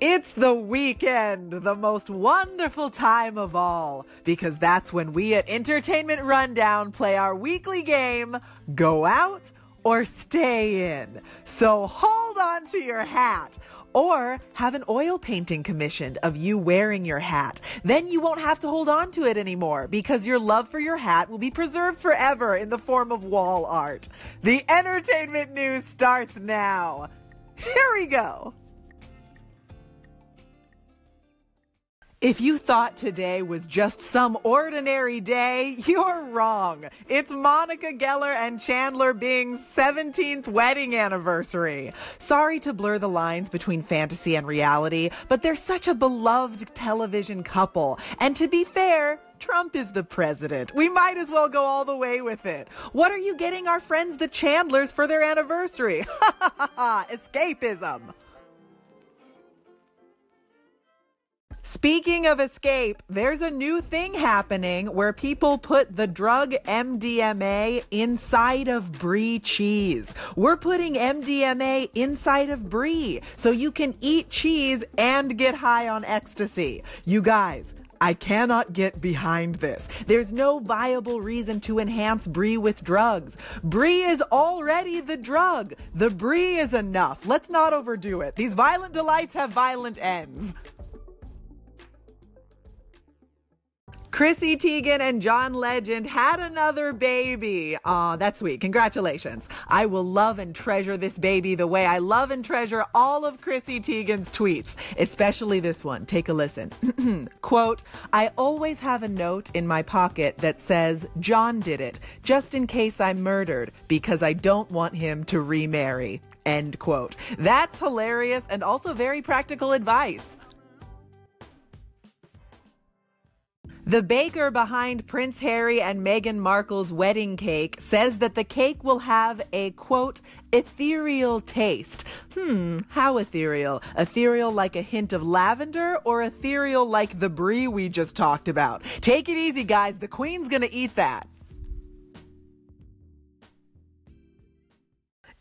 It's the weekend, the most wonderful time of all, because that's when we at Entertainment Rundown play our weekly game, Go Out or Stay In. So hold on to your hat. Or have an oil painting commissioned of you wearing your hat. Then you won't have to hold on to it anymore because your love for your hat will be preserved forever in the form of wall art. The entertainment news starts now. Here we go. If you thought today was just some ordinary day, you're wrong. It's Monica Geller and Chandler Bing's 17th wedding anniversary. Sorry to blur the lines between fantasy and reality, but they're such a beloved television couple. And to be fair, Trump is the president. We might as well go all the way with it. What are you getting our friends the Chandlers for their anniversary? Escapism. Speaking of escape, there's a new thing happening where people put the drug MDMA inside of brie cheese. We're putting MDMA inside of brie so you can eat cheese and get high on ecstasy. You guys, I cannot get behind this. There's no viable reason to enhance brie with drugs. Brie is already the drug. The brie is enough. Let's not overdo it. These violent delights have violent ends. Chrissy Teigen and John Legend had another baby. Aw, that's sweet. Congratulations. I will love and treasure this baby the way I love and treasure all of Chrissy Teigen's tweets, especially this one. Take a listen. Quote, I always have a note in my pocket that says, John did it, just in case I'm murdered, because I don't want him to remarry. End quote. That's hilarious and also very practical advice. The baker behind Prince Harry and Meghan Markle's wedding cake says that the cake will have a, quote, ethereal taste. How ethereal? Ethereal like a hint of lavender or ethereal like the brie we just talked about? Take it easy, guys. The Queen's gonna eat that.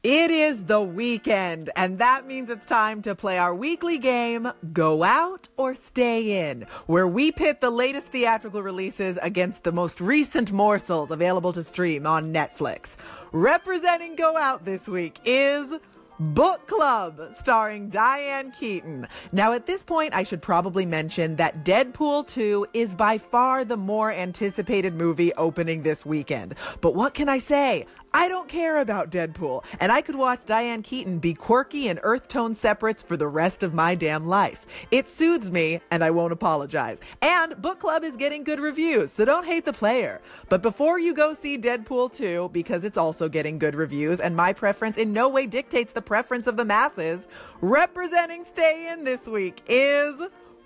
It is the weekend, and that means it's time to play our weekly game, Go Out or Stay In, where we pit the latest theatrical releases against the most recent morsels available to stream on Netflix. Representing Go Out this week is Book Club, starring Diane Keaton. Now, at this point, I should probably mention that Deadpool 2 is by far the more anticipated movie opening this weekend. But what can I say? I don't care about Deadpool, and I could watch Diane Keaton be quirky and earth tone separates for the rest of my damn life. It soothes me, and I won't apologize. And Book Club is getting good reviews, so don't hate the player. But before you go see Deadpool 2, because it's also getting good reviews, and my preference in no way dictates the preference of the masses, representing Stay In this week is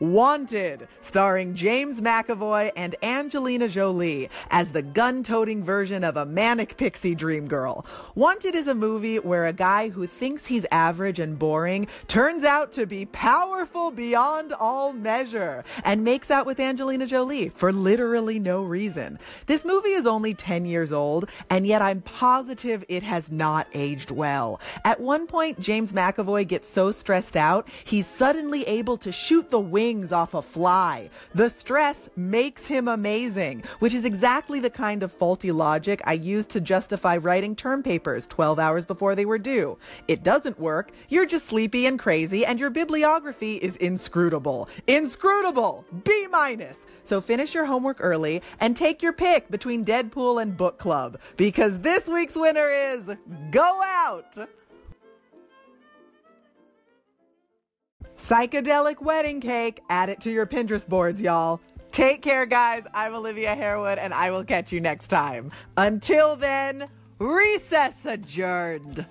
Wanted, starring James McAvoy and Angelina Jolie as the gun-toting version of a manic pixie dream girl. Wanted is a movie where a guy who thinks he's average and boring turns out to be powerful beyond all measure and makes out with Angelina Jolie for literally no reason. This movie is only 10 years old, and yet I'm positive it has not aged well. At one point, James McAvoy gets so stressed out, he's suddenly able to shoot the wing off a fly. The stress makes him amazing, which is exactly the kind of faulty logic I used to justify writing term papers 12 hours before they were due. It doesn't work. You're just sleepy and crazy, and your bibliography is inscrutable. Inscrutable! B-. So finish your homework early and take your pick between Deadpool and Book Club, because this week's winner is Go Out! Psychedelic wedding cake. Add it to your Pinterest boards, y'all. Take care, guys. I'm Olivia Harewood, and I will catch you next time. Until then, recess adjourned.